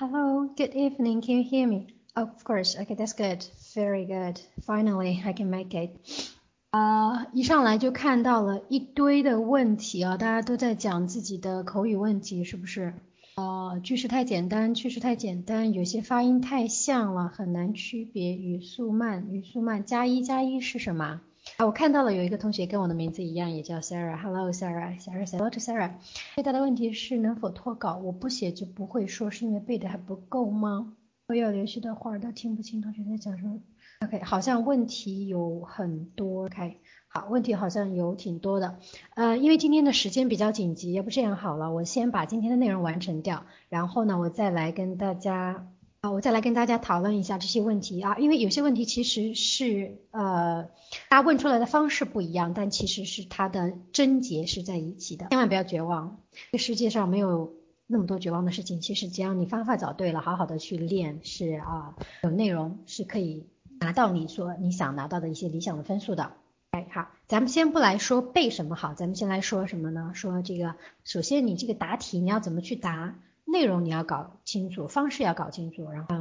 Hello, good evening. Can you hear me? Oh, of course. Okay, that's good. Very good. Finally, I can make it. 一上来就看到了一堆的问题啊，大家都在讲自己的口语问题，是不是？句式太简单，句式太简单，有些发音太像了，很难区别语速慢，语速慢加一是什么？我看到了有一个同学跟我的名字一样，也叫 Sarah。Hello Sarah， hello to Sarah。最大的问题是能否脱稿？我不写就不会说，是因为背的还不够吗？我有连续的话都听不清同学在讲什么。OK， 好像问题有很多。OK， 好，问题好像有挺多的。因为今天的时间比较紧急，要不这样好了，我先把今天的内容完成掉，然后呢，我再来跟大家讨论一下这些问题啊，因为有些问题其实是大家问出来的方式不一样，但其实是它的症结是在一起的。千万不要绝望，这世界上没有那么多绝望的事情，其实只要你方法找对了，好好的去练，是啊，有内容是可以拿到你想拿到的一些理想的分数的。好，咱们先不来说背什么好，咱们先来说什么呢？说这个，首先你这个答题你要怎么去答？内容你要搞清楚，方式要搞清楚，然后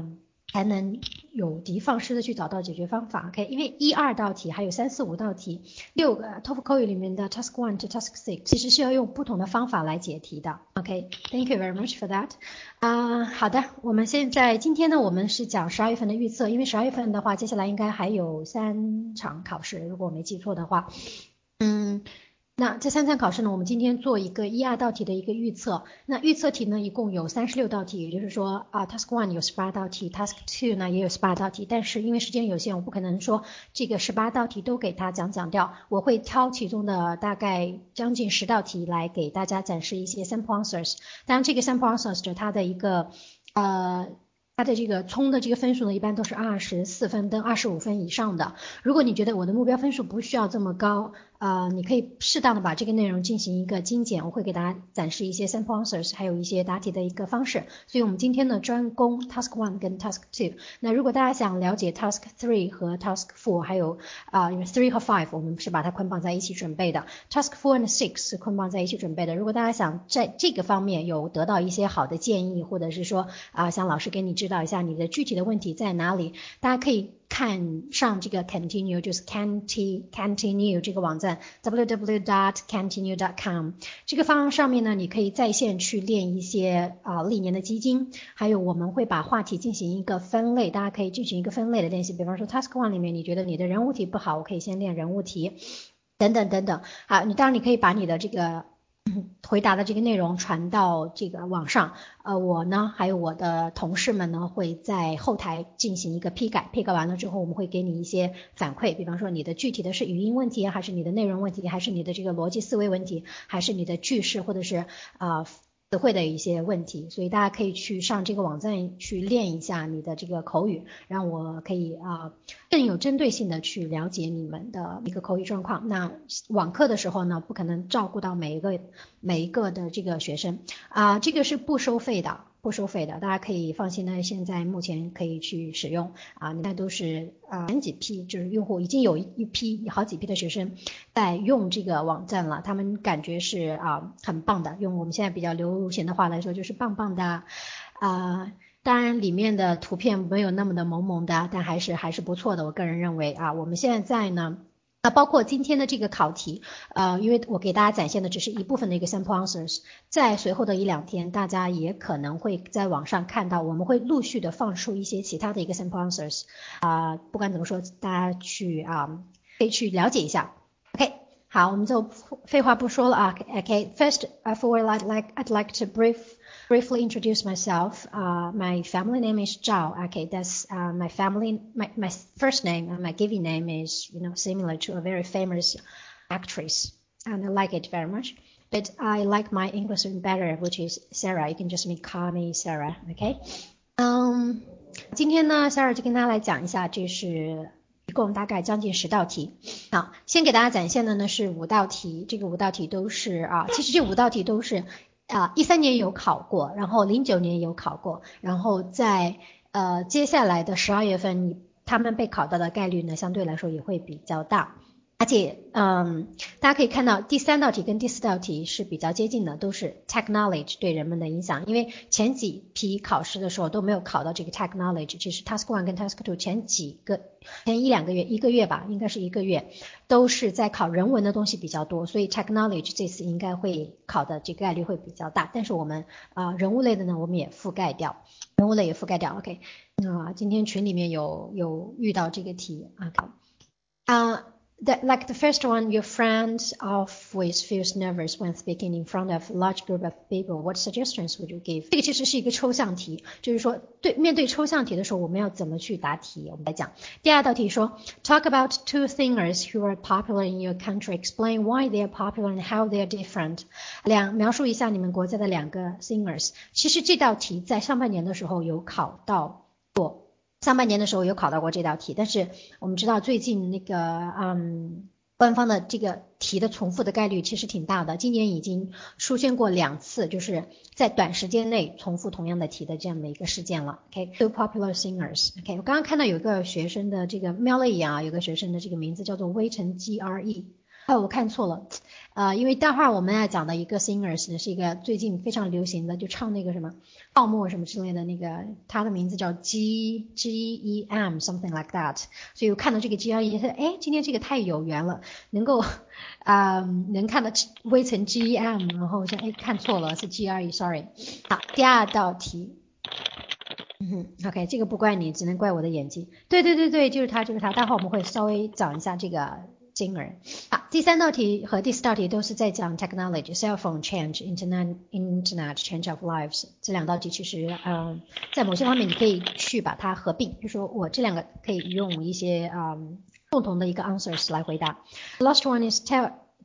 才能有的放矢的去找到解决方法。OK， 因为1、2道题还有3、4、5道题，6个 托福口语里面的 Task 1 to Task 6 其实是要用不同的方法来解题的。OK，Thank you very much for that。好的，我们现在今天呢，我们是讲12月份的预测，因为12月份的话，接下来应该还有3场考试，如果我没记错的话，那这3场考试呢，我们今天做一个1、2道题的一个预测。那预测题呢，一共有36道题，也就是说Task 1 有18道题 ,Task 2 呢也有18道题，但是因为时间有限，我不可能说这个18道题都给它讲掉，我会挑其中的大概将近10道题来给大家展示一些 sample answers。当然这个 sample answers 它的一个它的这个冲的这个分数呢，一般都是24分跟25分以上的。如果你觉得我的目标分数不需要这么高，你可以适当的把这个内容进行一个精简，我会给大家展示一些 sample answers， 还有一些答题的一个方式。所以我们今天呢专攻 task 1 跟 task 2。那如果大家想了解 task 3 和 task 4， 还有因为3和5我们是把它捆绑在一起准备的， task 4 and 6 是捆绑在一起准备的。如果大家想在这个方面有得到一些好的建议，或者是说想老师给你知道一下你的具体的问题在哪里，大家可以看上这个 Continue， 就是 Continue 这个网站 www.continue.com， 这个方案上面呢，你可以在线去练一些历年的基金，还有我们会把话题进行一个分类，大家可以进行一个分类的练习，比方说 Task 1 里面你觉得你的人物题不好，我可以先练人物题等等。好，当然你可以把你的这个回答的这个内容传到这个网上，我呢还有我的同事们呢会在后台进行一个批改完了之后，我们会给你一些反馈，比方说你的具体的是语音问题，还是你的内容问题，还是你的这个逻辑思维问题，还是你的句式或者是词汇的一些问题。所以大家可以去上这个网站去练一下你的这个口语，让我可以更有针对性的去了解你们的一个口语状况。那网课的时候呢，不可能照顾到每一个的这个学生这个是不收费的，大家可以放心的，现在目前可以去使用那都是前几批，就是用户已经有好几批的学生在用这个网站了，他们感觉是很棒的，用我们现在比较流行的话来说就是棒的当然里面的图片没有那么的萌的，但还是不错的，我个人认为我们现在呢包括今天的这个考题因为我给大家展现的只是一部分的一个 sample answers， 在随后的1、2天大家也可能会在网上看到，我们会陆续的放出一些其他的一个 sample answers， 不管怎么说大家去可以去了解一下。 OK， 好，我们就废话不说了OK， first I'd like to briefly introduce myself. My family name is Zhao. Okay, that's my family. My first name and my given name is similar to a very famous actress, and I like it very much. But I like my English name better, which is Sarah. You can just call me Sarah. Okay. 今天呢 ，Sarah 就跟大家来讲一下，这是一共大概将近10道题。好，先给大家展现的呢是5道题，这个5道题都是其实这5道题都是。13年有考过，然后09年有考过，然后在接下来的12月份他们被考到的概率呢相对来说也会比较大。而且大家可以看到第三道题跟第四道题是比较接近的，都是 tech knowledge 对人们的影响。因为前几批考试的时候都没有考到这个 tech knowledge， 其实 task 1 跟 task 2前一两个月，一个月吧，应该是一个月，都是在考人文的东西比较多，所以 tech knowledge 这次应该会考的这个概率会比较大。但是我们人物类的呢，我们也覆盖掉，人物类也覆盖掉。 OK， 今天群里面有遇到这个题啊，Like the first one, your friend always feels nervous when speaking in front of a large group of people. What suggestions would you give? 这个其实是一个抽象题，就是说面对抽象题的时候，我们要怎么去答题？我们来讲第二道题说 ，Talk about two singers who are popular in your country. Explain why they are popular and how they are different. 描述一下你们国家的两个 singers。其实这道题在上半年的时候有考到过。上半年的时候有考到过这道题，但是我们知道最近那个官方的这个题的重复的概率其实挺大的，今年已经出现过2次，就是在短时间内重复同样的题的这样的一个事件了。OK， two popular singers。OK， 我刚刚看到有个学生的这个瞄了一眼啊，有个学生的这个名字叫做微尘 GRE， 我看错了，因为待会儿我们要讲的一个 singers 呢是一个最近非常流行的，就唱那个什么。泡沫什么之类的那个，他的名字叫 GEM something like that， 所以我看到这个 GRE 说，哎，今天这个太有缘了，能够能看到微尘 GEM， 然后我说，哎，看错了是 GRE sorry。好，第二道题，OK， 这个不怪你，只能怪我的眼睛。对，就是他，待会我们会稍微讲一下这个。第三道题和第四道题都是在讲 technology, cell phone change, internet change of lives， 这两道题其实在某些方面你可以去把它合并，就是说我这两个可以用一些共同的一个 answers 来回答。The last one is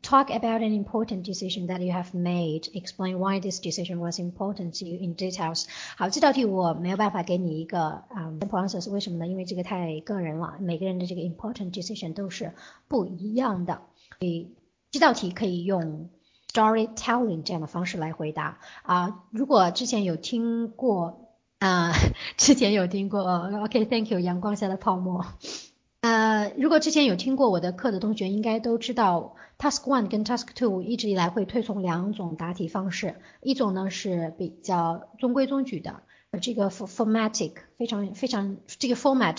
talk about an important decision that you have made. Explain why this decision was important to you in details. 好，这道题我没有办法给你一个sample answers， 为什么呢？因为这个太个人了，每个人的这个 important decision 都是不一样的。所以这道题可以用 storytelling 这样的方式来回答。如果之前有听过OK， thank you， 阳光下的泡沫。如果之前有听过我的课的同学应该都知道 Task 1 跟 Task 2 一直以来会推崇2种答题方式，一种呢是比较中规中矩的，这个 format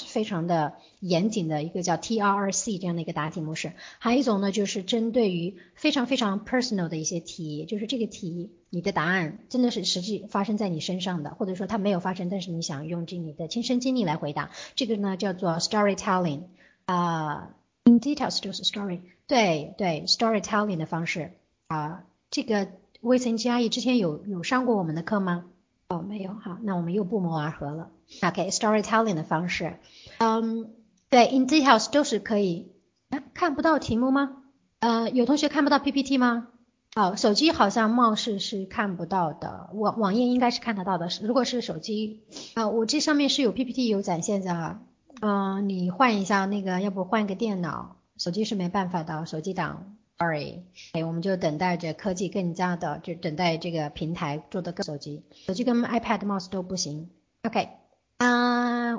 非常的严谨的一个叫 TRRC 这样的一个答题模式，还有一种呢就是针对于非常非常 personal 的一些题，就是这个题你的答案真的是实际发生在你身上的，或者说它没有发生，但是你想用你的亲身经历来回答，这个呢叫做 storytelling in details 就是 story， 对 storytelling 的方式这个微尘 GRE 之前有上过我们的课吗？哦，没有。好，那我们又不谋而合了。OK， storytelling 的方式对 in details 都是可以看不到题目吗？有同学看不到 PPT 吗？手机好像貌似是看不到的，网页应该是看得到的，如果是手机我这上面是有 PPT 有展现的你换一下那个，要不换个电脑，手机是没办法的，手机档 sorry， 我们就等待着科技更加的，就等待这个平台做的更手机跟 iPad mouse 都不行。 OK，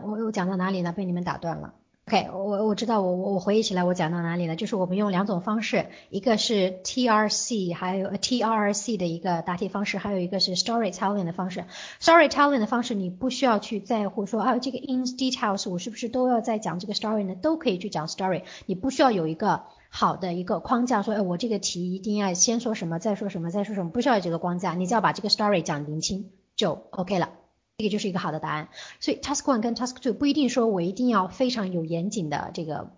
我讲到哪里呢？被你们打断了。OK， 我知道，我回忆起来我讲到哪里了，就是我们用2种方式，一个是 TRC 还有 TRRC 的一个答题方式，还有一个是 storytelling 的方式。storytelling 的方式你不需要去在乎说这个 in details 我是不是都要在讲这个 story 呢？都可以去讲 story， 你不需要有一个好的一个框架说我这个题一定要先说什么再说什么再说什么，不需要这个框架，你只要把这个 story 讲明清就 OK 了，这个就是一个好的答案。所以 task 1 跟 task 2 不一定说我一定要非常有严谨的这个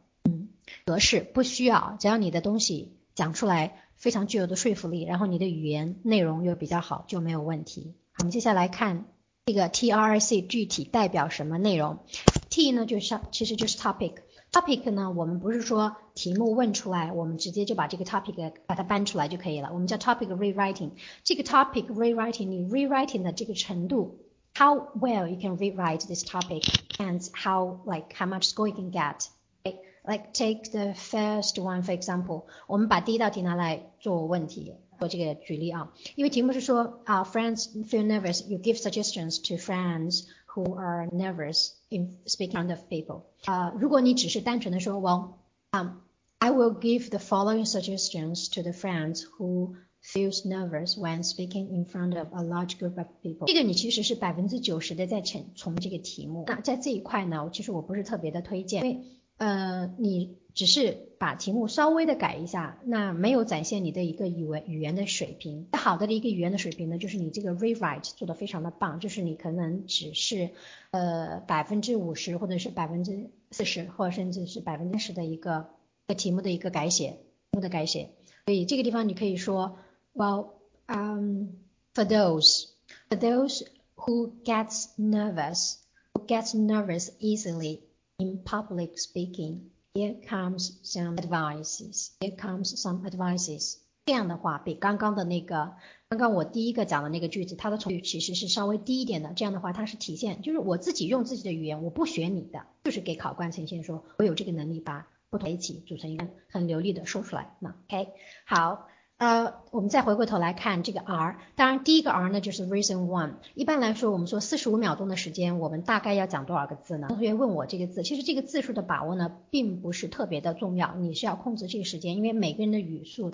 格式，不需要，只要你的东西讲出来非常具有的说服力，然后你的语言内容又比较好，就没有问题。我们接下来看这个 TRC 具体代表什么内容。 T 呢其实就是 topic 呢，我们不是说题目问出来我们直接就把这个 topic 把它搬出来就可以了，我们叫 topic rewriting。 这个 topic rewriting 你 rewriting 的这个程度，how well you can rewrite this topic and how much score you can get. Like take the first one for example. 我们把第一道题拿来做问题，做这个举例啊。因为题目是说friends feel nervous. You give suggestions to friends who are nervous in speaking in front of people. 如果你只是单纯的说 I will give the following suggestions to the friends who feels nervous when speaking in front of a large group of people。 这个你其实是 90% 的在从这个题目。那在这一块呢，其实我不是特别的推荐，因为你只是把题目稍微的改一下，那没有展现你的一个语言的水平。好的一个语言的水平呢，就是你这个 rewrite 做得非常的棒，就是你可能只是50%或者是40%或者甚至是30%的一个题目的一个改写，所以这个地方你可以说 for those who gets nervous easily in public speaking, here comes some advices。 这样的话比刚刚我第一个讲的那个句子，它的重复其实是稍微低一点的，这样的话它是体现就是我自己用自己的语言，我不学你的，就是给考官呈现说我有这个能力吧，不同一起组成一个很流利的说出来。那 OK 好，我们再回过头来看这个 R。 当然第一个 R 呢就是 reason one。 一般来说我们说45秒钟的时间，我们大概要讲多少个字呢？同学问我这个字，其实这个字数的把握呢并不是特别的重要，你是要控制这个时间，因为每个人的语速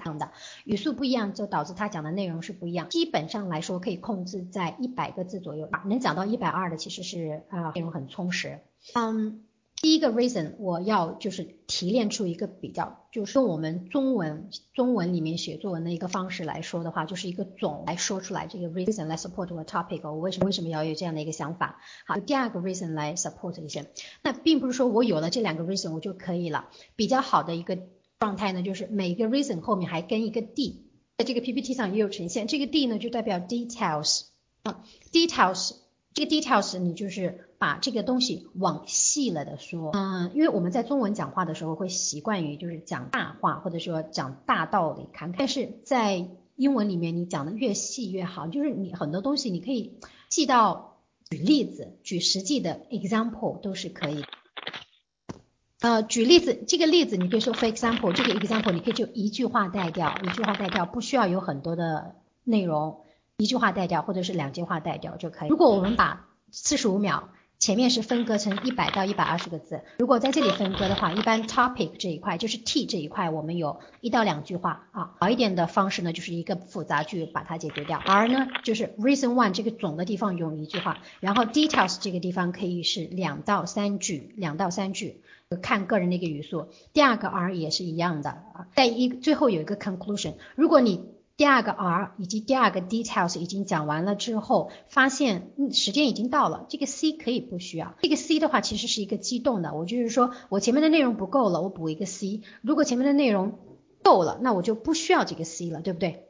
不一样，就导致他讲的内容是不一样。基本上来说可以控制在100个字左右，能讲到120的其实是内容很充实。第一个 reason 我要就是提炼出一个比较，就是用我们中文里面写作文的一个方式来说的话，就是一个总来说出来这个 reason 来 support a topic， 我为什么要有这样的一个想法。好，第二个 reason 来 support 一些。那并不是说我有了这两个 reason 我就可以了，比较好的一个状态呢就是每一个 reason 后面还跟一个 D， 在这个 PPT 上也有呈现，这个 D 呢就代表 details。 details 这个 details 你就是把这个东西往细了的说，因为我们在中文讲话的时候会习惯于就是讲大话或者说讲大道理侃侃，但是在英文里面你讲的越细越好，就是你很多东西你可以细到举例子，举实际的 example 都是可以。举例子，这个例子你可以说 for example， 这个 example 你可以就一句话带掉，不需要有很多的内容，一句话带掉或者是两句话带掉就可以。如果我们把45秒前面是分割成100到120个字，如果在这里分割的话，一般 topic 这一块就是 T 这一块我们有一到两句话啊。好一点的方式呢就是一个复杂句把它解决掉。 R 呢就是 reason one 这个总的地方用一句话，然后 details 这个地方可以是2到3句，看个人的一个语速。第二个 R 也是一样的啊，在最后有一个 conclusion。 如果你第二个 R 以及第二个 details 已经讲完了之后，发现时间已经到了，这个 C 可以不需要。这个 C 的话其实是一个机动的，我就是说我前面的内容不够了，我补一个 C， 如果前面的内容够了，那我就不需要这个 C 了，对不对？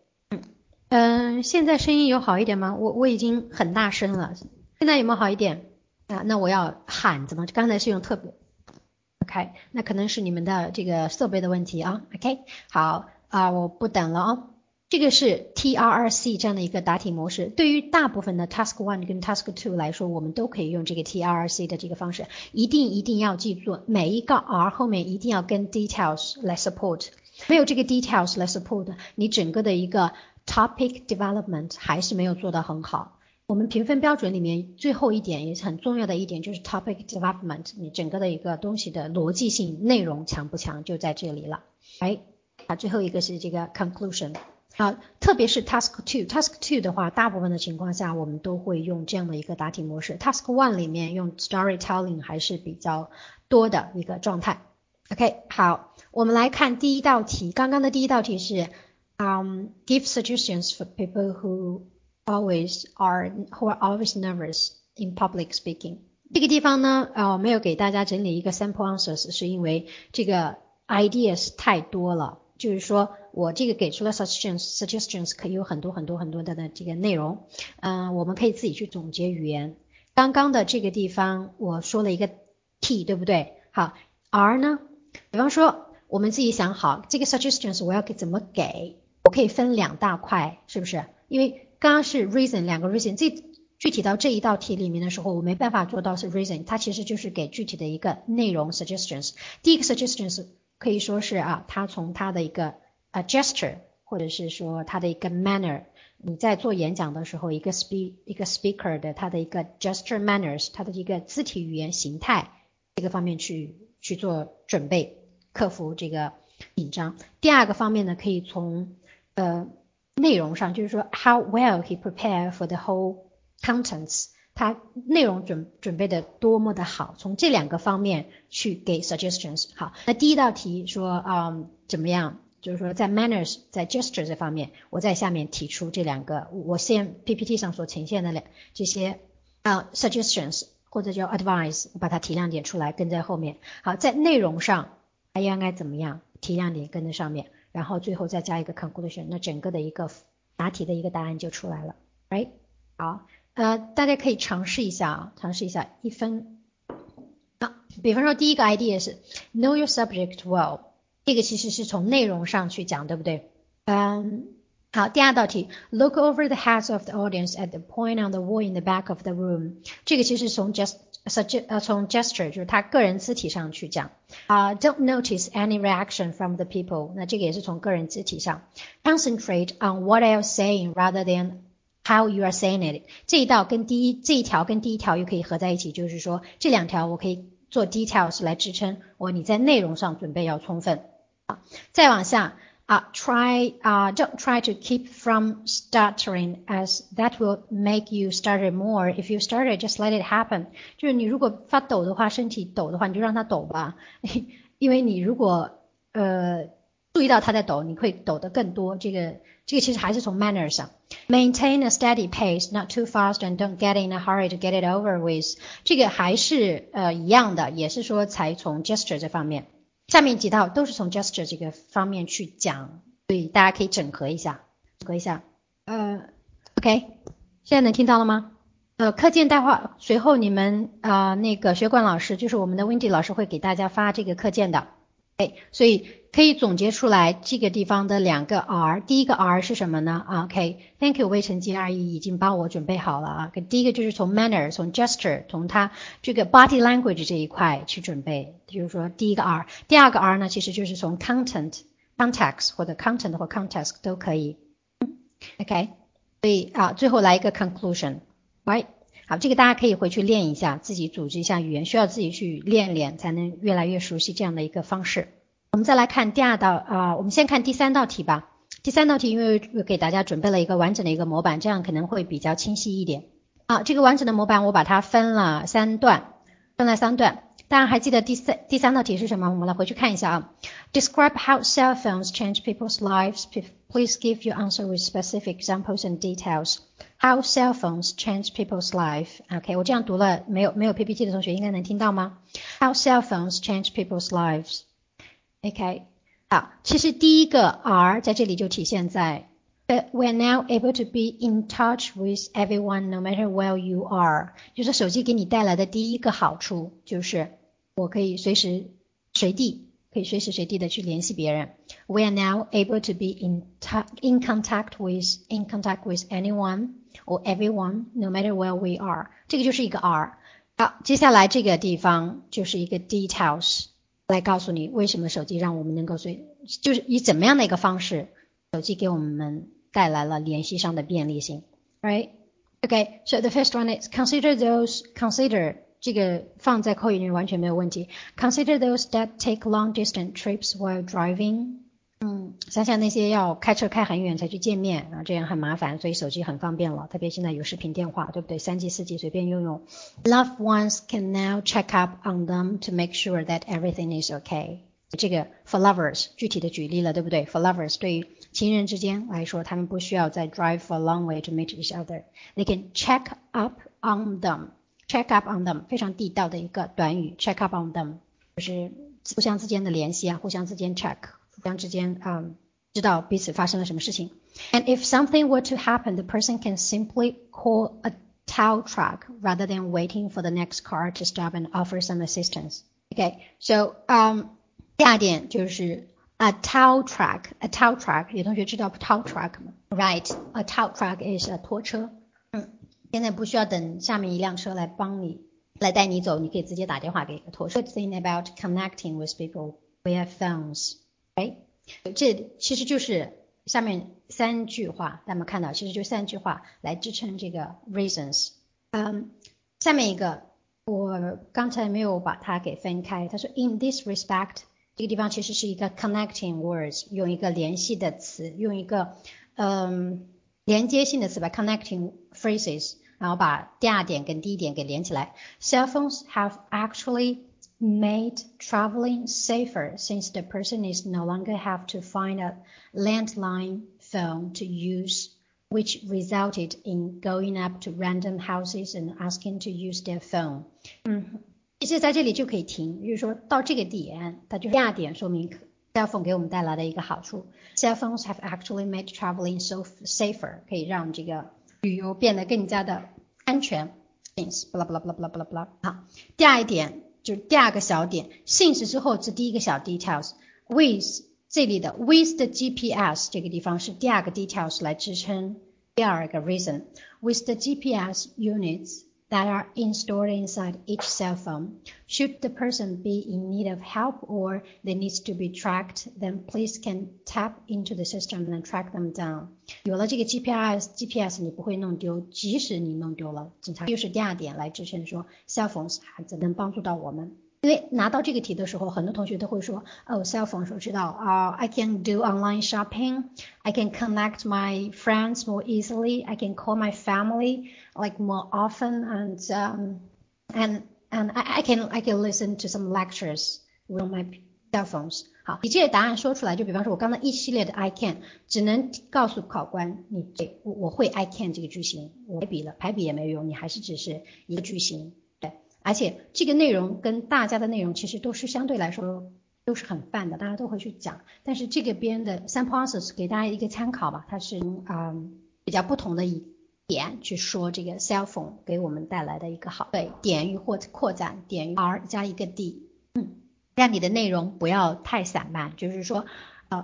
现在声音有好一点吗？我已经很大声了，现在有没有好一点啊？那我要喊怎么？刚才是用特别 OK， 那可能是你们的这个设备的问题啊。OK 好啊，我不等了啊。这个是 TRRC 这样的一个答题模式，对于大部分的 Task 1 跟 Task 2 来说，我们都可以用这个 TRRC 的这个方式。一定要记住，每一个 R 后面一定要跟 details 来 support， 没有这个 details 来 support， 你整个的一个 topic development 还是没有做得很好。我们评分标准里面最后一点也是很重要的一点，就是 topic development， 你整个的一个东西的逻辑性、内容强不强就在这里了。哎，最后一个是这个 conclusion。好，特别是 Task 2 的话，大部分的情况下我们都会用这样的一个答题模式。 Task 1 里面用 storytelling 还是比较多的一个状态。 OK 好，我们来看第一道题。刚刚的第一道题是give suggestions for people who are always nervous in public speaking。 这个地方呢没有给大家整理一个 sample answers， 是因为这个 ideas 太多了，就是说我这个给出了 suggestions 可以有很多的这个内容，我们可以自己去总结语言。刚刚的这个地方我说了一个 T， 对不对？好 ，R 呢？比方说我们自己想好这个 suggestions 我要怎么给，我可以分两大块，是不是？因为刚刚是 reason 两个 reason， 具体到这一道题里面的时候，我没办法做到是 reason， 它其实就是给具体的一个内容 suggestions。第一个 suggestions。可以说是他从他的一个gesture 或者是说他的一个 manner， 你在做演讲的时候一个 speaker 的他的一个 gesture manners， 他的一个肢体语言形态这个方面去做准备，克服这个紧张。第二个方面呢，可以从内容上，就是说 how well he prepared for the whole contents， 他内容准备的多么的好，从这两个方面去给 suggestions。 好，那第一道题说怎么样，就是说在 manners 在 gesture 这方面，我在下面提出这两个我现 PPT 上所呈现的这些suggestions 或者叫 advice， 我把它提亮点出来跟在后面。好，在内容上还应该怎么样，提亮点跟在上面，然后最后再加一个 conclusion， 那整个的一个答题的一个答案就出来了 ，right？ 好，大家可以尝试一下一分比方说第一个 idea 是 know your subject well， 这个其实是从内容上去讲，对不对？好，第二道题 look over the heads of the audience at the point on the wall in the back of the room， 这个其实从 从 gesture 就是他个人肢体上去讲。Don't notice any reaction from the people， 那这个也是从个人肢体上。Concentrate on what I am saying rather than how you are saying it， 这一条跟第一条又可以合在一起，就是说这两条我可以做 details 来支撑我你在内容上准备要充分。再往下don't try to keep from stuttering as that will make you stutter more. If you stutter, just let it happen. 就是你如果发抖的话，身体抖的话，你就让它抖吧。因为你如果注意到它在抖，你会抖得更多。这个其实还是从 manner 上。Maintain a steady pace, not too fast, and don't get in a hurry to get it over with. 这个还是一样的，也是说才从 gesture 这方面。下面几道都是从 gesture 这个方面去讲，所以大家可以整合一下。OK， 现在能听到了吗？课件带话，随后你们那个学管老师，就是我们的 Wendy 老师会给大家发这个课件的。哎，所以可以总结出来这个地方的两个 R， 第一个 R 是什么呢？OK，Thank you， 魏晨杰阿姨已经帮我准备好了啊。第一个就是从 manner， 从 gesture， 从他这个 body language 这一块去准备，就是说第一个 R。第二个 R 呢，其实就是从 context 或者 content 或 context 都可以。OK， 所以最后来一个 conclusion，right？ 好，这个大家可以回去练一下，自己组织一下语言，需要自己去练才能越来越熟悉这样的一个方式。我们再来看第二道我们先看第三道题吧。第三道题因为我给大家准备了一个完整的一个模板，这样可能会比较清晰一点。这个完整的模板我把它分了三段。大家还记得第三道题是什么？我们来回去看一下啊。Describe how cell phones change people's lives. Please give your answer with specific examples and details. How cell phones change people's life. OK， 我这样读了，没有 PPT 的同学应该能听到吗？ How cell phones change people's lives. OK， 好，其实第一个 R 在这里就体现在 But we're now able to be in touch with everyone no matter where you are， 就是手机给你带来的第一个好处就是我可以随时随地的去联系别人。We are now able to be in contact with anyone or everyone, no matter where we are。 这个就是一个 R。 好，接下来这个地方就是一个 details， 来告诉你为什么手机让我们能够就是以怎么样的一个方式，手机给我们带来了联系上的便利性。 Right？ Okay， so the first one is consider 这个放在口语里面完全没有问题。 Consider those that take long distance trips while driving， 想想那些要开车开很远才去见面，这样很麻烦，所以手机很方便了，特别现在有视频电话，对不对？3G 4G 随便用。Loved ones can now check up on them to make sure that everything is okay。 这个 for lovers 具体的举例了，对不对？ For lovers 对于情人之间来说，他们不需要再 drive for a long way to meet each other， they can check up on them。Check up on them， 非常地道的一个短语。Check up on them 就是互相之间的联系啊，互相之间 check， 互相之间知道彼此发生了什么事情。And if something were to happen, the person can simply call a tow truck rather than waiting for the next car to stop and offer some assistance. Okay, so 第二点就是 a tow truck。A tow truck 有同学知道 tow truck 吗？ Right， a tow truck is a 拖车。现在不需要等下面一辆车来帮你，来带你走，你可以直接打电话给一个拖车。Good thing about connecting with people via phones， right？ 这其实就是下面三句话，大家看到其实就三句话来支撑这个 reasons。下面一个我刚才没有把它给分开，他说 In this respect, 这个地方其实是一个 connecting words， 用一个联系的词，用一个连接性的词吧 ，connecting phrases， 然后把第二点跟第一点给连起来。Cell phones have actually made traveling safer since the person is no longer have to find a landline phone to use, which resulted in going up to random houses and asking to use their phone。其实在这里就可以停，就是说到这个点，它就是第二点说明 cell phone 给我们带来的一个好处。Cell phones have actually made traveling so safer， 可以让这个旅游变得更加的安全。Since blah blah blah blah blah blah。好，第二点就是第二个小点 ，since 之后是第一个小 details。With 这里的 with the GPS 这个地方是第二个 details 来支撑第二个 reason。With the GPS units that are installed inside each cell phone. Should the person be in need of help or they need to be tracked, then police can tap into the system and track them down. 有了这个 GPS 你不会弄丢，即使你弄丢了，警察又是第二点来支撑说 cell phones 还只能帮助到我们。因为拿到这个题的时候，很多同学都会说，哦 ，cell phone 我知道啊，I can do online shopping, I can connect my friends more easily, I can call my family like more often, and I can listen to some lectures with my cell phones。好，你这些答案说出来，就比方说我刚才一系列的 I can， 只能告诉考官你对我会 I can 这个句型，我排比也没用，你还是只是一个句型。而且这个内容跟大家的内容其实都是相对来说都是很泛的，大家都会去讲，但是这个边的 sample answers 给大家一个参考吧，它是比较不同的一点去说这个 cell phone 给我们带来的一个好，对，点与或扩展，点与 r 加一个 d， 让你的内容不要太散漫，就是说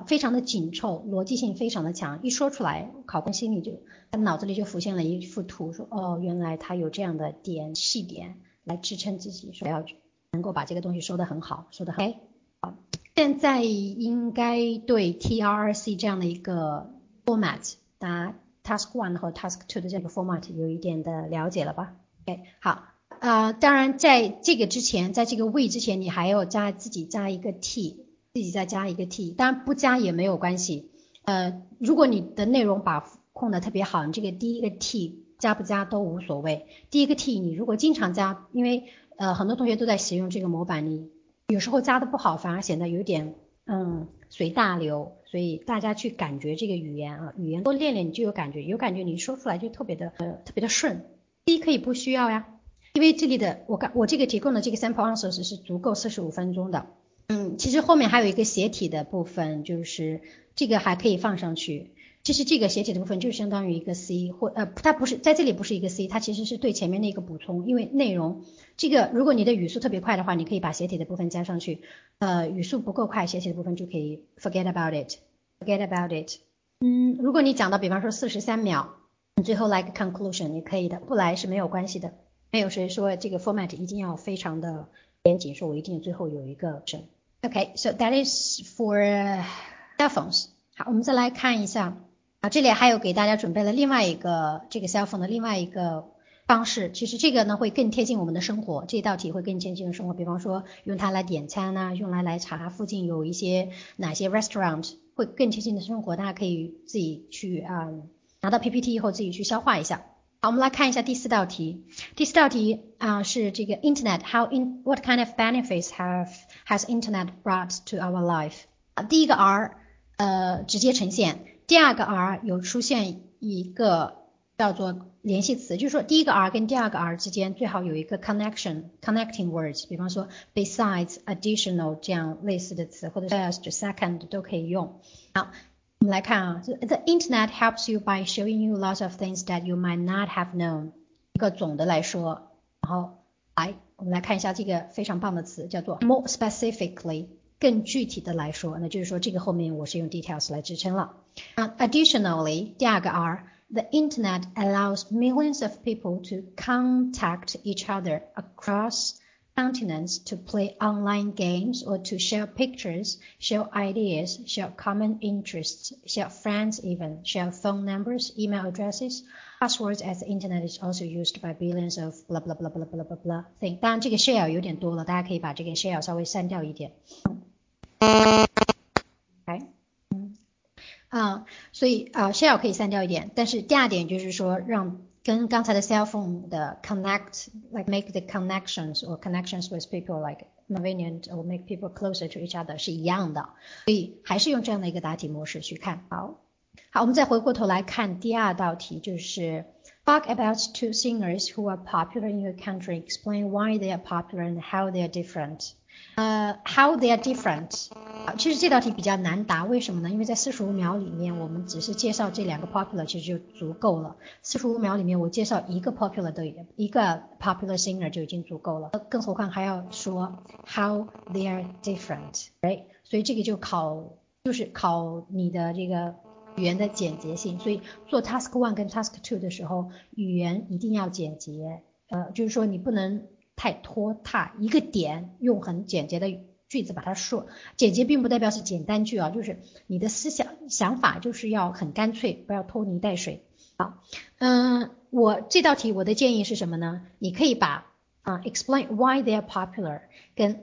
非常的紧凑，逻辑性非常的强，一说出来考官心里就他脑子里就浮现了一幅图，说哦，原来他有这样的点细点来支撑自己，说要能够把这个东西说得很好，说得很好。好，现在应该对 TRRC 这样的一个 format， 大家 task 1 和 task 2 的这个 format 有一点的了解了吧 ？OK， 好，当然在这个之前，在这个 we 之前，你还要自己加一个 t， 自己再加一个 t， 当然不加也没有关系。如果你的内容把控得特别好，你这个第一个 t。加不加都无所谓，第一个 t 你如果经常加，因为很多同学都在使用这个模板，你有时候加的不好反而显得有点随大流，所以大家去感觉这个语言啊，语言多练练你就有感觉你说出来就特别的顺。第一可以不需要呀，因为这里的我这个提供的这个 sample answers 是足够45分钟的。其实后面还有一个写体的部分，就是这个还可以放上去。其实这个写体的部分就相当于一个 C， 或它不是在这里不是一个 C， 它其实是对前面的一个补充，因为内容这个如果你的语速特别快的话，你可以把写体的部分加上去，语速不够快，写体的部分就可以 forget about it。如果你讲到比方说43秒，你最后来个 conclusion 也可以的，不来是没有关系的。没有谁说这个 format 一定要非常的严谨，说我一定最后有一个整。Okay, so that is for cell phones。好，我们再来看一下。这里还有给大家准备了另外一个这个 cell phone 的另外一个方式，其实这个呢会更贴近我们的生活，这道题会更贴近生活，比方说用它来点餐啊，用它来查附近有一些哪些 restaurant， 会更贴近的生活，大家可以自己去拿到 PPT 以后自己去消化一下。好，我们来看一下第四道题是这个 Internet what kind of benefits has Internet brought to our life。 第一个 R 直接呈现，第二个 R 有出现一个叫做联系词，就是说第一个 R 跟第二个 R 之间最好有一个 connecting words， 比方说 besides additional 这样类似的词，或者 first second 都可以用。好，我们来看啊， The internet helps you by showing you lots of things that you might not have known。 一个总的来说，然后我们来看一下这个非常棒的词叫做 more specifically， 更具体的来说，那就是说这个后面我是用 details 来支撑了。Additionally， 第二个 R， the internet allows millions of people to contact each other across continents to play online games or to share pictures, share ideas, share common interests, share friends even, share phone numbers, email addresses, passwords as the internet is also used by billions of blah blah blah blah blah blah blah thing。 当然这个 share 有点多了，大家可以把这个 share 稍微删掉一点。所以share 可以删掉一点，但是第二点就是说让跟刚才的 cell phone 的 connect, like make the connections or connections with people like convenient or make people closer to each other 是一样的，所以还是用这样的一个答题模式去看。好，我们再回过头来看第二道题，就是 talk about two singers who are popular in your country, explain why they are popular and how they are different。How they are different。其实这道题比较难答，为什么呢？因为在45秒里面我们只是介绍这两个 popular 其实就足够了。45秒里面我介绍一个 popular 的一个 popular singer 就已经足够了，更何况还要说 how they are different、right? 所以这个就是考你的这个语言的简洁性，所以做 task 1 跟 task 2 的时候语言一定要简洁，就是说你不能太拖沓，一个点用很简洁的句子把它说，简洁并不代表是简单句啊，就是你的思想想法就是要很干脆，不要拖泥带水。好，我这道题我的建议是什么呢？你可以把explain why they are popular 跟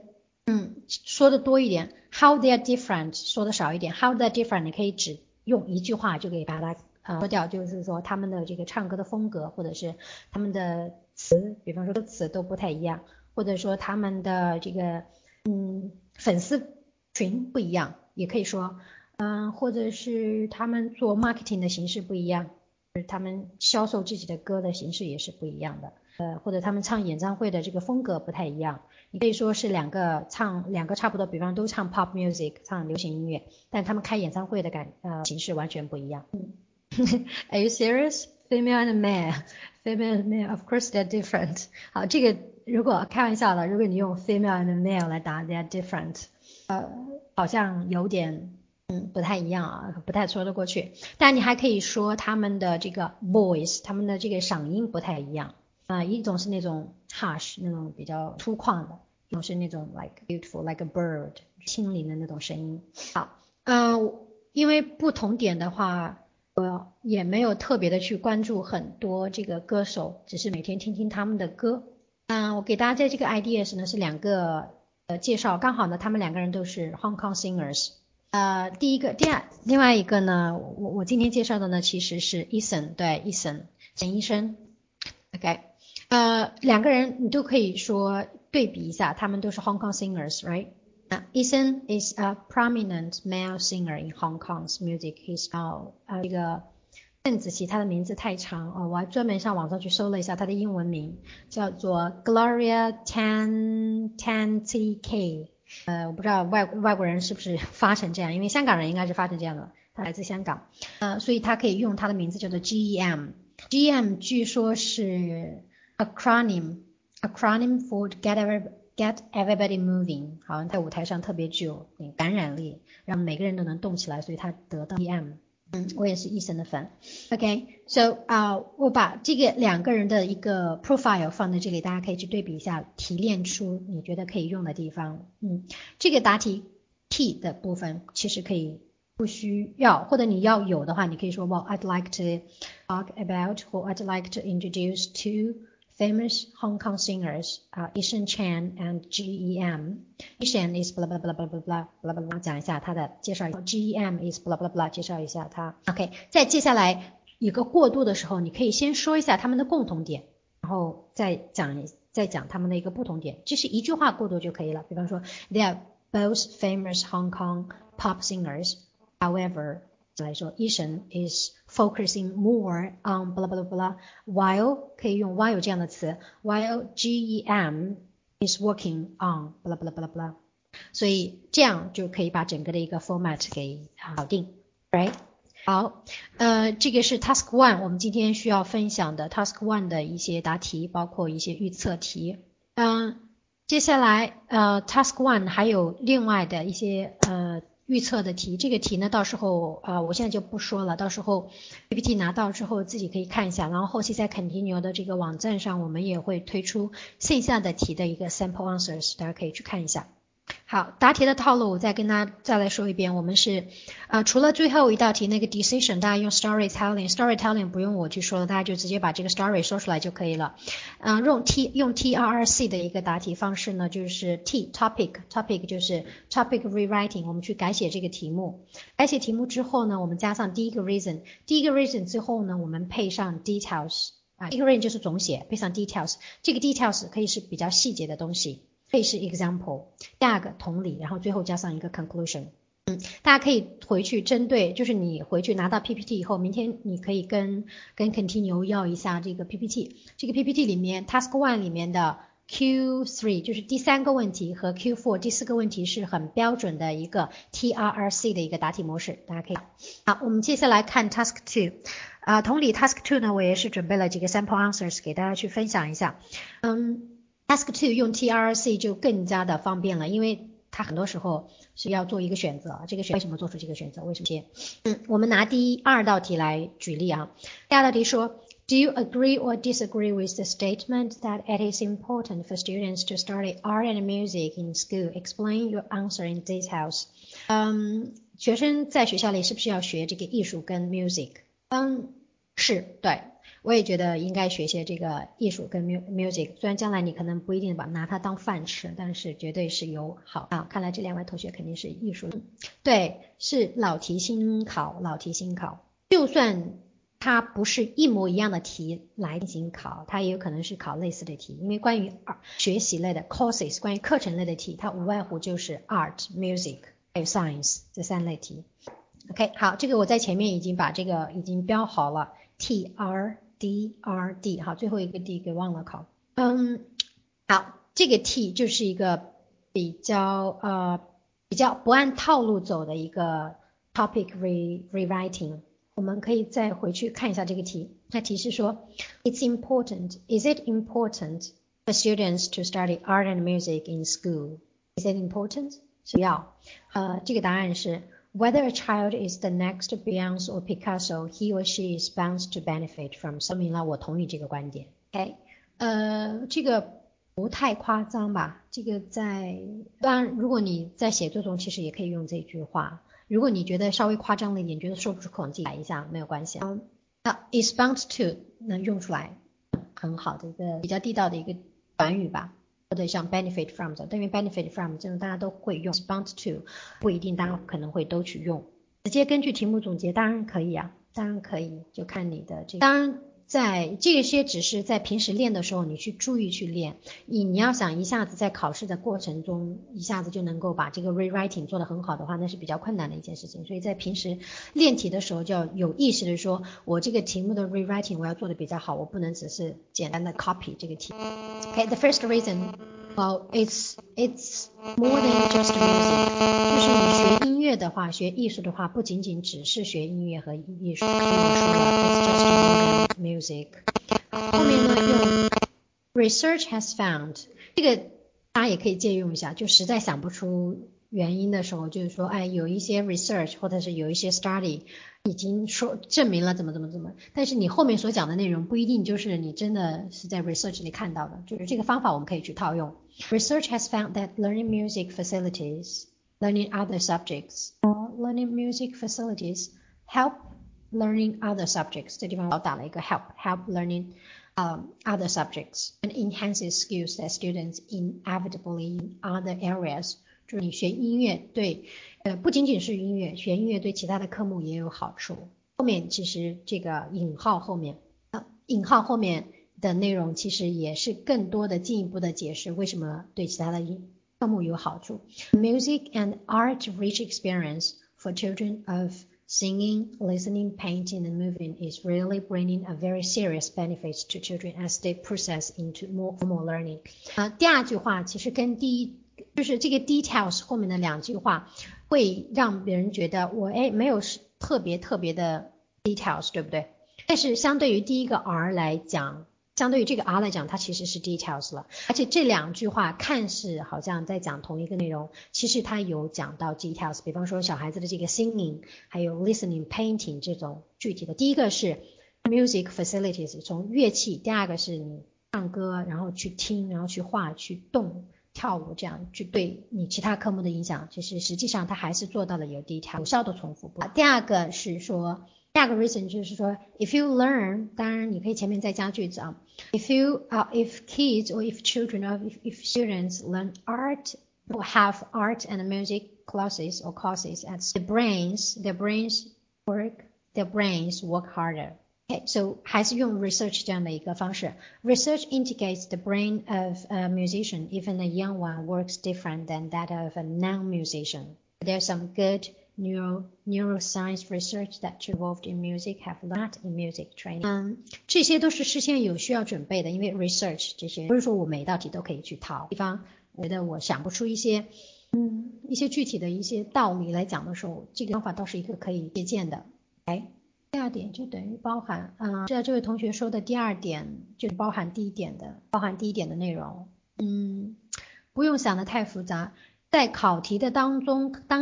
说的多一点， how they are different 说的少一点。 how they are different 你可以只用一句话就可以把它说掉，就是说他们的这个唱歌的风格，或者是他们的词，比方说词都不太一样，或者说他们的这个粉丝群不一样，也可以说或者是他们做 marketing 的形式不一样，就是他们销售自己的歌的形式也是不一样的，或者他们唱演唱会的这个风格不太一样。你可以说是两个差不多，比方都唱 pop music 唱流行音乐，但他们开演唱会的形式完全不一样。Are you serious? Female and male, female and male, of course they're different。 好，这个如果开玩笑了，如果你用 female and male 来答 they're different， 好像有点不太一样啊，不太说得过去。但你还可以说他们的这个 voice， 他们的这个嗓音不太一样，一种是那种 harsh 那种比较粗犷的，一种是那种 like beautiful like a bird 轻灵的那种声音。好，因为不同点的话我也没有特别的去关注很多这个歌手，只是每天听听他们的歌。我给大家在这个 ideas 呢是两个介绍，刚好呢他们两个人都是 Hong Kong singers。第一个，另外一个呢，我今天介绍的呢其实是 Eason， 对 Eason 陈医生。OK， 两个人你都可以说对比一下，他们都是 Hong Kong singers，right？Eason is a prominent male singer in Hong Kong's music history。这个邓紫棋她的名字太长我还专门上网上去搜了一下她的英文名，叫做 Gloria Tan-T-K。我不知道外国人是不是发成这样，因为香港人应该是发成这样的，她来自香港。所以她可以用她的名字叫做 GEM。GEM 据说是 acronym for Get everybody moving， 好像在舞台上特别具有感染力，让每个人都能动起来，所以他得到 GM。我也是Eason的粉。OK， so 我把这个两个人的一个 profile 放在这里，大家可以去对比一下，提炼出你觉得可以用的地方。这个答题 T 的部分其实可以不需要，或者你要有的话，你可以说 Well, I'd like to talk about or I'd like to introduce to。Famous Hong Kong singers, Eason Chan and GEM. Eason is blah blah blah blah blah blah blah blah， 讲一下他的介绍。GEM is blah blah blah， 介绍一下他。OK， 在接下来一个过渡的时候，你可以先说一下他们的共同点，然后再讲他们的一个不同点，这是一句话过渡就可以了。比方说 ，They are both famous Hong Kong pop singers. However， 来说 ，Eason is focusing more on blah blah blah while 可以用 while 这样的词 while GEM is working on blah blah blah blah， 所以这样就可以把整个的一个 format 给搞定 ，right？ 好，这个是 task 1， 我们今天需要分享的 task 1 的一些答题，包括一些预测题。接下来task 1 还有另外的一些预测的题，这个题呢到时候我现在就不说了，到时候 PPT 拿到之后自己可以看一下，然后后期在 Continue 的这个网站上我们也会推出线下的题的一个 sample answers， 大家可以去看一下。好，答题的套路我再来说一遍，我们是除了最后一道题那个 decision 大家用 storytelling 不用我去说了，大家就直接把这个 story 说出来就可以了。用 TRRC 的一个答题方式呢，就是 topic 就是 topic rewriting， 我们去改写这个题目，改写题目之后呢，我们加上第一个 reason 之后呢，我们配上 details 啊，一个 reason 就是总写，配上 details， 这个 details 可以是比较细节的东西，可以是 example， 第二个同理，然后最后加上一个 conclusion。大家可以回去针对，就是你回去拿到 PPT 以后，明天你可以跟 Continue 要一下这个 PPT， 这个 PPT 里面 Task 1 里面的 Q3 就是第三个问题和 Q4 第四个问题是很标准的一个 TRRC 的一个答题模式，大家可以。好，我们接下来看 Task 2。同理 Task 2 呢，我也是准备了几个 sample answers 给大家去分享一下。Task 2 用 TRRC 就更加的方便了，因为它很多时候是要做一个选择，这个选为什么做出这个选择，为什么接？我们拿第二道题来举例啊。第二道题说 Do you agree or disagree with the statement that it is important for students to study art and music in school? Explain your answer in details. 学生在学校里是不是要学这个艺术跟 music？ 是，对。我也觉得应该学些这个艺术跟 music， 虽然将来你可能不一定拿它当饭吃，但是绝对是有好啊。看来这两位同学肯定是艺术，对，是老题新考，就算它不是一模一样的题来进行考，它也有可能是考类似的题，因为关于学习类的 courses， 关于课程类的题，它无外乎就是 art、music 还有 science 这三类题。OK， 好，这个我在前面已经把这个已经标好了 TRDRD， 好，最后一个 D 给忘了考。好，这个 T 就是一个比较不按套路走的一个 topic rewriting。我们可以再回去看一下这个题，那题是说 Is it important for students to study art and music in school? Is it important? 是要。这个答案是Whether a child is the next Beyoncé or Picasso, he or she is bound to benefit from. 说明了我同意这个观点。OK， 这个不太夸张吧？这个在当然，如果你在写作中，其实也可以用这句话。如果你觉得稍微夸张了一点，觉得说不出口，你自己改一下没有关系。Is bound to 能用出来，很好的一个比较地道的一个短语吧。或者像 benefit from 的，因为 benefit from 这种大家都会用 bound to 不一定大家可能会都去用，直接根据题目总结当然可以，就看你的这个。当然在这些只是在平时练的时候你去注意去练，你要想一下子在考试的过程中一下子就能够把这个 rewriting 做得很好的话，那是比较困难的一件事情，所以在平时练题的时候就要有意识的说，我这个题目的 rewriting 我要做得比较好，我不能只是简单的 copy 这个题。Okay, the first reason, well, it's more than just music. 就是你学音乐的话，学艺术的话，不仅仅只是学音乐和艺术。所以我说了 it's just more than music. 后面呢用 research has found， 这个大家也可以借用一下，就实在想不出原因的时候，就是说，有一些 research 或者是有一些 study 已经说证明了怎么，但是你后面所讲的内容不一定就是你真的是在 research 里看到的，就是这个方法我们可以去套用。Research has found that learning music facilities, learning other subjects, or learning music facilities help learning other subjects. 这地方我打了一个 help learning other subjects and enhances skills that students inevitably in other areas.就是你学音乐对，不仅仅是音乐，学音乐对其他的科目也有好处。后面其实这个引号后面的内容其实也是更多的进一步的解释为什么对其他的科目有好处。Music and art rich experience for children of singing, listening, painting and moving is really bringing a very serious benefits to children as they process into more formal learning. 第二句话其实跟第一就是这个 details 后面的两句话会让别人觉得我没有特别的 details， 对不对？但是相对于第一个 R 来讲，相对于这个 R 来讲，它其实是 details 了。而且这两句话看似好像在讲同一个内容，其实它有讲到 details， 比方说小孩子的这个 singing 还有 listening painting 这种具体的。第一个是 music facilities 从乐器，第二个是你唱歌然后去听然后去画去动跳舞这样去对你其他科目的影响，就是实际上它还是做到了有第一条有效的重复。第二个是说，第二个 reason 就是说 if you learn， 当然你可以前面再加句子啊 if kids or if children or if students learn art or have art and music classes or courses at their brains work harder。 Okay, so 还是用 research 这样的一个方式。 Research indicates the brain of a musician, even a young one, works different than that of a non-musician. There's some good neuroscience research that's involved in music have not in music training. 这些都是事先有需要准备的，因为 research 这些不是说我每一道题都可以去逃地方，我觉得我想不出一些具体的一些道理来讲的时候，这个方法倒是一个可以借鉴的。Okay. 第二点就等于包含这位同学说的第二点就是包含第一点的内容。不用想的太复杂，在考题的当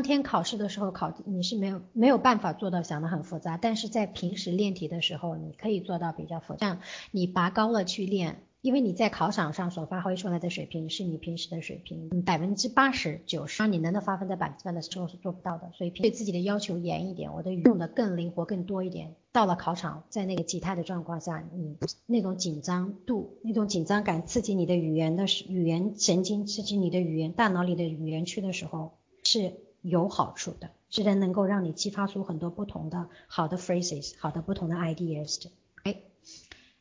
天考试的时候，考题你是没有办法做到想得很复杂，但是在平时练题的时候你可以做到比较复杂，你拔高了去练，因为你在考场上所发挥出来的水平是你平时的水平，80%-90%，当你能到发分在100%的时候是做不到的，所以对自己的要求严一点，我的语用的更灵活更多一点，到了考场在那个急态的状况下，你那种紧张度那种紧张感刺激你的语言神经，刺激你的语言大脑里的语言区的时候是有好处的，是能够让你激发出很多不同的好的 phrases 好的不同的 ideas。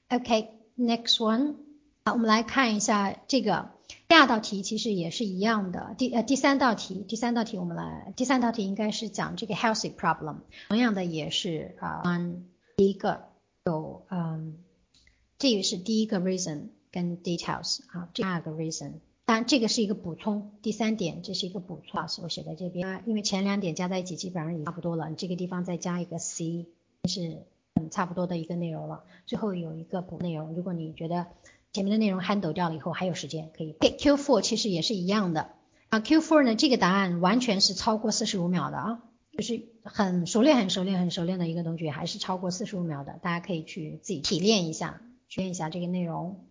OK, next one，好，我们来看一下这个第二道题，其实也是一样的。第三道题第三道题应该是讲这个 healthy problem， 同样的也是第一个有这个是第一个 reason 跟 details 啊，第二个 reason， 当然这个是一个补充，第三点这是一个补充，我写在这边因为前两点加在一起基本上也差不多了，你这个地方再加一个 C 是差不多的一个内容了，最后有一个补内容，如果你觉得前面的内容 handle 掉了以后还有时间可以。Q4 其实也是一样的。Q4 呢，这个答案完全是超过45秒的啊，就是很熟练的一个同学还是超过45秒的，大家可以去自己体验一下这个内容。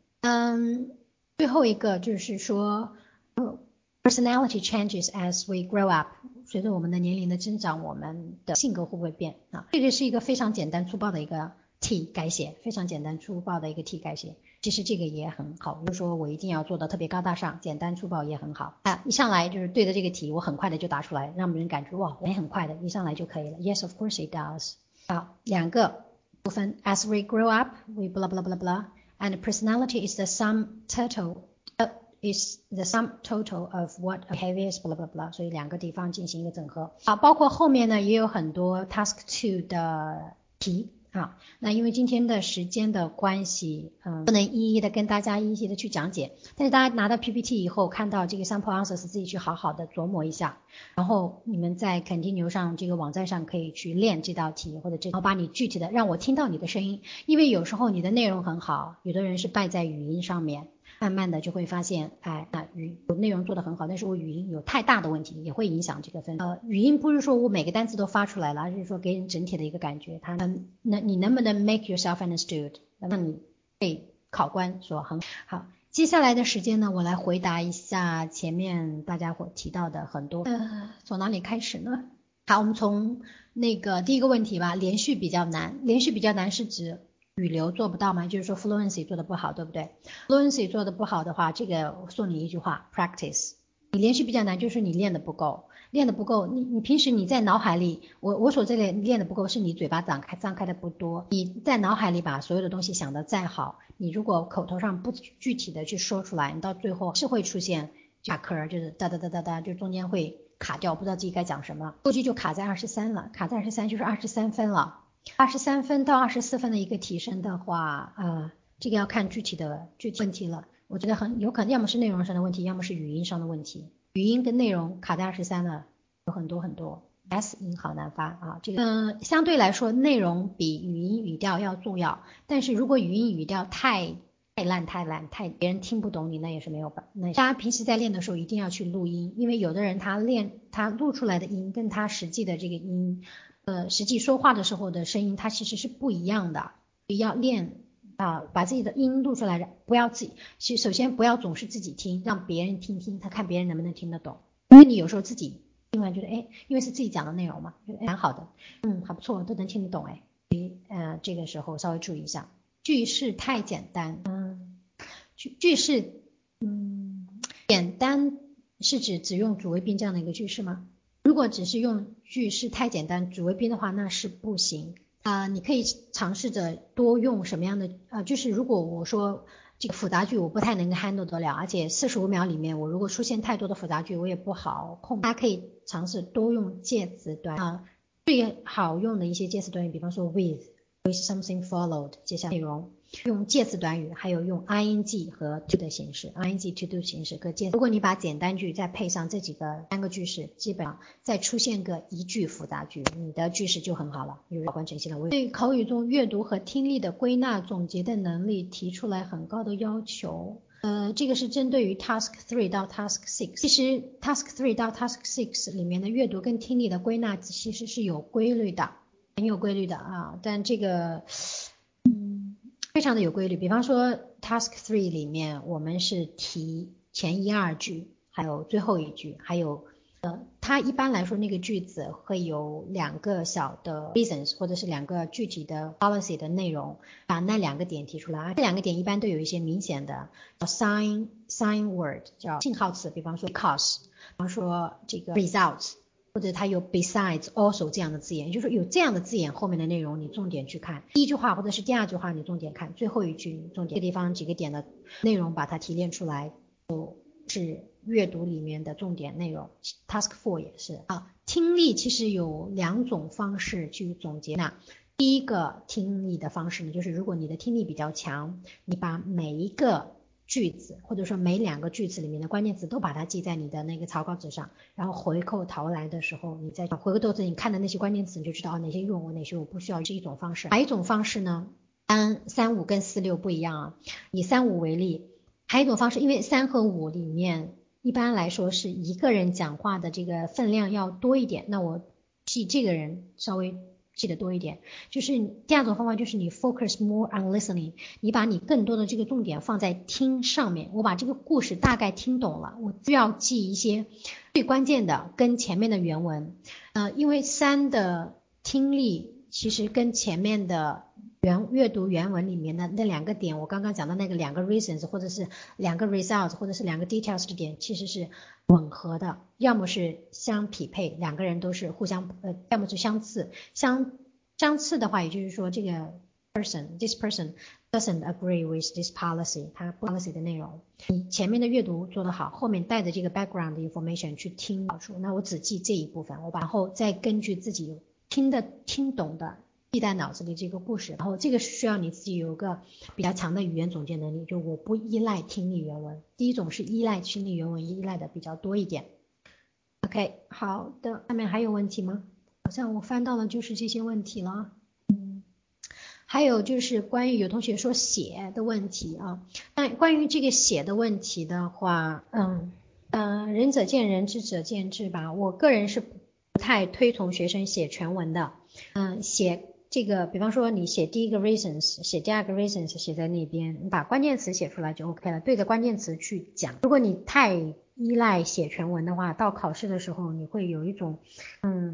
最后一个就是说 personality changes as we grow up， 随着我们的年龄的增长我们的性格会不会变啊？这个是一个非常简单粗暴的一个T 改写，非常简单粗暴的一个 T 改写，其实这个也很好，不是说我一定要做到特别高大上，简单粗暴也很好一上来就是对的这个题我很快的就答出来，让人感觉哇我也很快的一上来就可以了。 Yes, of course it does。 好，两个部分 As we grow up we blah blah blah blah and personality is the sum total of what behavior is blah blah blah， 所以两个地方进行一个整合。好，包括后面呢也有很多 task 2 的题啊，那因为今天的时间的关系，不能一一的跟大家一一的去讲解，但是大家拿到 PPT 以后看到这个 sample answers 自己去好好的琢磨一下，然后你们在 Continue 上这个网站上可以去练这道题，或者然后把你具体的让我听到你的声音，因为有时候你的内容很好，有的人是败在语音上面，慢慢的就会发现我内容做得很好，但是我语音有太大的问题，也会影响这个分。语音不是说我每个单词都发出来了，而是说给人整体的一个感觉，它你能不能 make yourself understood， 让你被考官所很好。接下来的时间呢，我来回答一下前面大家伙提到的很多从哪里开始呢？好，我们从那个第一个问题吧，连续比较难。连续比较难是指语流做不到吗？就是说 fluency 做的不好，对不对？ fluency 做的不好的话，这个我送你一句话 practice。 你连续比较难就是你练得不够，你平时你在脑海里，我所这里练得不够是你嘴巴张开的不多，你在脑海里把所有的东西想得再好，你如果口头上不具体的去说出来，你到最后是会出现卡壳，就是哒哒哒哒哒，就中间会卡掉，不知道自己该讲什么，过去就卡在23了，卡在23就是23分了，23分到24分的一个提升的话这个要看具体问题了，我觉得很有可能要么是内容上的问题，要么是语音上的问题，语音跟内容卡在23了，有很多 S 音好难发啊。这个相对来说内容比语音语调要重要，但是如果语音语调太烂，别人听不懂你，那也是没有办法。大家平时在练的时候一定要去录音，因为有的人他录出来的音跟他实际的这个音实际说话的时候的声音它其实是不一样的，要练把自己的音录出来，不要自己，首先不要总是自己听，让别人听，他看别人能不能听得懂。因为你有时候自己听完觉得，哎，因为是自己讲的内容嘛，觉得蛮好的，还不错，都能听得懂，哎，这个时候稍微注意一下。句式太简单，句式，简单是指只用主谓宾这样的一个句式吗？如果只是用句式太简单主谓宾的话，那是不行。你可以尝试着多用什么样的就是如果我说这个复杂句我不太能 handle 得了，而且45秒里面我如果出现太多的复杂句我也不好控，大家可以尝试多用介词端最好用的一些介词短语，比方说 with something followed 接下来内容，用介词短语，还有用 ing 和 to 的形式 ，ing to do 形式和介词。如果你把简单句再配上这几个三个句式，基本上再出现个一句复杂句，你的句式就很好了，有关成性了。对口语中阅读和听力的归纳总结的能力提出来很高的要求。这个是针对于 task 3到 task 6。其实 task 3到 task 6 里面的阅读跟听力的归纳其实是有规律的，很有规律的啊，但这个。非常的有规律，比方说 task 3 里面我们是提前一二句还有最后一句，还有它一般来说那个句子会有两个小的 reasons 或者是两个具体的 policy 的内容，把那两个点提出来，这两个点一般都有一些明显的 sign word 叫信号词，比方说 because， 比方说这个 results， 或者它有 besides also 这样的字眼，也就是说有这样的字眼后面的内容你重点去看，第一句话或者是第二句话你重点看，最后一句重点这个地方几个点的内容把它提炼出来，就是阅读里面的重点内容。 Task 4 也是听力其实有两种方式去总结，那第一个听力的方式呢，就是如果你的听力比较强，你把每一个句子或者说每两个句子里面的关键词都把它记在你的那个草稿纸上，然后回过头来的时候，你再回过头子你看的那些关键词你就知道哪些用我哪些我不需要，是一种方式。还有一种方式呢，3、5跟4、6不一样啊。以3、5为例，还有一种方式，因为3和5里面一般来说是一个人讲话的这个分量要多一点，那我记这个人稍微记得多一点，就是第二种方法就是你 focus more on listening， 你把你更多的这个重点放在听上面，我把这个故事大概听懂了，我就要记一些最关键的跟前面的原文因为3的听力其实跟前面的阅读原文里面的那两个点，我刚刚讲的那个两个 reasons 或者是两个 results 或者是两个 details 的点其实是吻合的，要么是相匹配，两个人都是互相要么是相似，相似的话也就是说这个 this person doesn't agree with this policy， 它 policy 的内容你前面的阅读做得好，后面带着这个 background information 去听好处，那我只记这一部分，我然后再根据自己听懂的记在脑子里这个故事，然后这个需要你自己有个比较强的语言总结能力，就我不依赖听力原文，第一种是依赖听力原文，依赖的比较多一点。 OK， 好的，下面还有问题吗？好像我翻到了就是这些问题了还有就是关于有同学说写的问题啊，但关于这个写的问题的话仁者见仁，智者见智吧，我个人是不太推崇学生写全文的写这个，比方说你写第一个 reasons 写第二个 reasons 写在那边，你把关键词写出来就 OK 了，对着关键词去讲。如果你太依赖写全文的话，到考试的时候你会有一种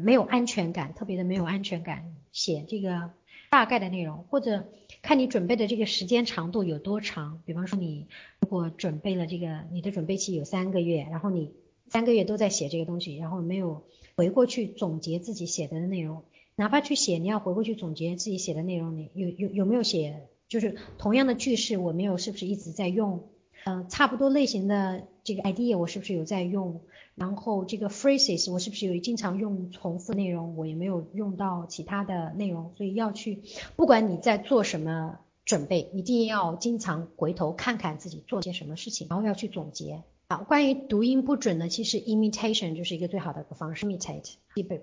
没有安全感，特别的没有安全感，写这个大概的内容，或者看你准备的这个时间长度有多长，比方说你如果准备了这个你的准备期有3个月，然后你3个月都在写这个东西，然后没有回过去总结自己写的内容，哪怕去写，你要回过去总结自己写的内容，你有没有写，就是同样的句式我没有，是不是一直在用差不多类型的这个 idea 我是不是有在用，然后这个 phrases 我是不是有经常用重复内容，我也没有用到其他的内容，所以要去，不管你在做什么准备，一定要经常回头看看自己做些什么事情，然后要去总结。好，关于读音不准呢，其实 imitation 就是一个最好的一个方式 imitate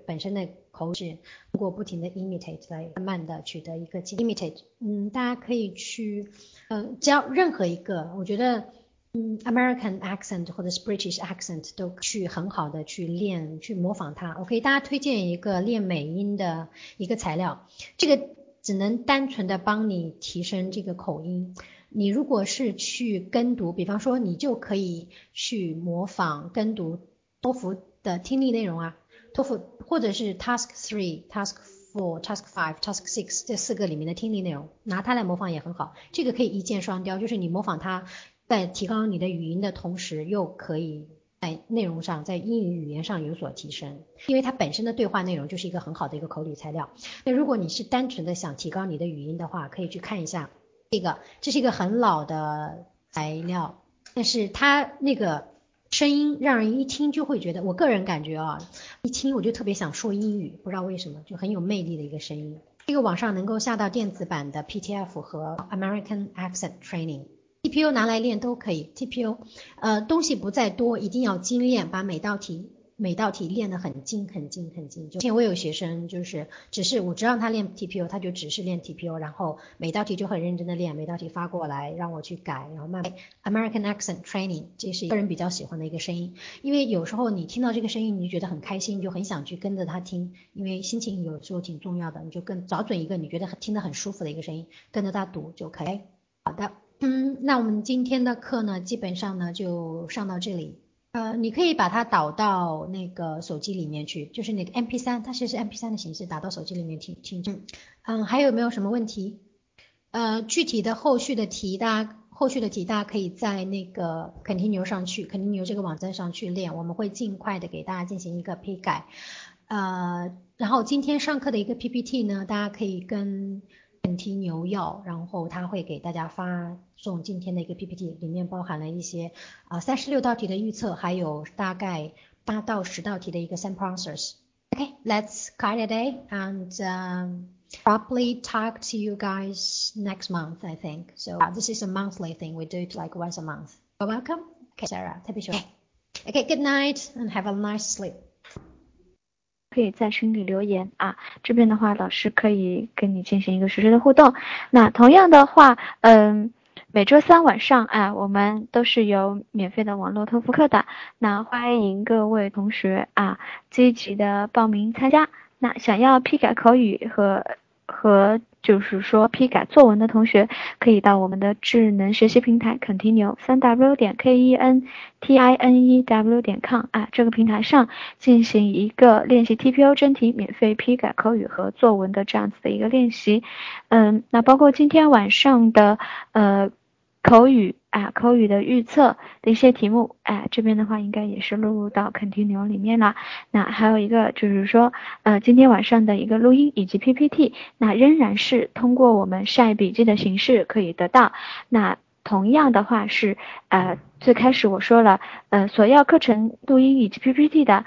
本身的口语，如果不停的 imitate 来慢慢的取得一个 imitate 大家可以去只要任何一个我觉得American accent 或者是 British accent 都去很好的去练去模仿它。我给大家推荐一个练美音的一个材料，这个只能单纯的帮你提升这个口音。你如果是去跟读，比方说你就可以去模仿跟读托福的听力内容啊，托福或者是 Task 3 Task 4 Task 5 Task 6这四个里面的听力内容，拿它来模仿也很好。这个可以一箭双雕，就是你模仿它，在提高你的语音的同时，又可以在内容上，在英语语言上有所提升，因为它本身的对话内容就是一个很好的一个口语材料。那如果你是单纯的想提高你的语音的话，可以去看一下这个，这是一个很老的材料，但是它那个声音让人一听就会觉得，我个人感觉啊，一听我就特别想说英语，不知道为什么，就很有魅力的一个声音。这个网上能够下到电子版的 PTF 和 American Accent Training。TPO 拿来练都可以 ，TPO， 东西不在多，一定要精练，把每道题练得很精很精很精。之前我有学生就是，只是我只让他练 TPO， 他就只是练 TPO， 然后每道题就很认真的练，每道题发过来让我去改，然后慢慢。American Accent Training， 这是一个人比较喜欢的一个声音，因为有时候你听到这个声音，你就觉得很开心，你就很想去跟着他听，因为心情有时候挺重要的，你就找准一个你觉得听得很舒服的一个声音，跟着他读就可以。好的。那我们今天的课呢，基本上呢就上到这里。你可以把它导到那个手机里面去，就是那个 MP3， 它其实是 MP3 的形式，打到手机里面听。还有没有什么问题？具体的后续的题大家可以在那个 Continue 上去 ，Continue 这个网站上去练，我们会尽快的给大家进行一个批改。然后今天上课的一个 PPT 呢，大家可以跟Continue 要，然后他会给大家发送今天的一个 PPT， 里面包含了一些36道题的预测，还有大概8到10道题的一个 sample answers。Okay, let's cut it today and probably talk to you guys next month, I think. So this is a monthly thing. We do it like once a month. You're welcome. Okay, Sarah, take it away. Okay, good night and have a nice sleep.可以在群里留言啊，这边的话老师可以跟你进行一个实时的互动。那同样的话，每周三晚上啊，我们都是有免费的网络托福课的，那欢迎各位同学啊积极的报名参加。那想要批改口语和就是说批改作文的同学，可以到我们的智能学习平台 continue.com 啊这个平台上进行一个练习 TPO 真题免费批改口语和作文的这样子的一个练习。那包括今天晚上的口语的预测的一些题目，这边的话应该也是录入到 Continue 里面了。那还有一个就是说，今天晚上的一个录音以及 PPT， 那仍然是通过我们晒笔记的形式可以得到。那同样的话是，最开始我说了，所要课程录音以及 PPT 的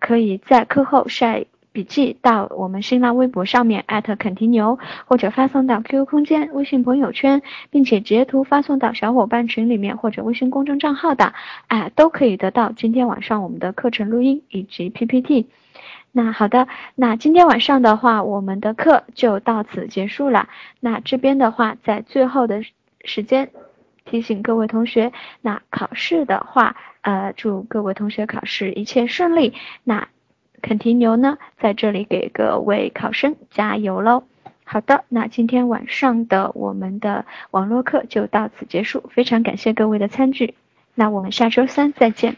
可以在课后晒笔记到我们新浪微博上面 @continue 或者发送到 QQ 空间、微信朋友圈，并且截图发送到小伙伴群里面或者微信公众账号的，都可以得到今天晚上我们的课程录音以及 PPT。那好的，那今天晚上的话，我们的课就到此结束了。那这边的话，在最后的时间提醒各位同学，那考试的话，祝各位同学考试一切顺利。那Continue 呢，在这里给各位考生加油喽！好的，那今天晚上的我们的网络课就到此结束，非常感谢各位的参与，那我们下周三再见。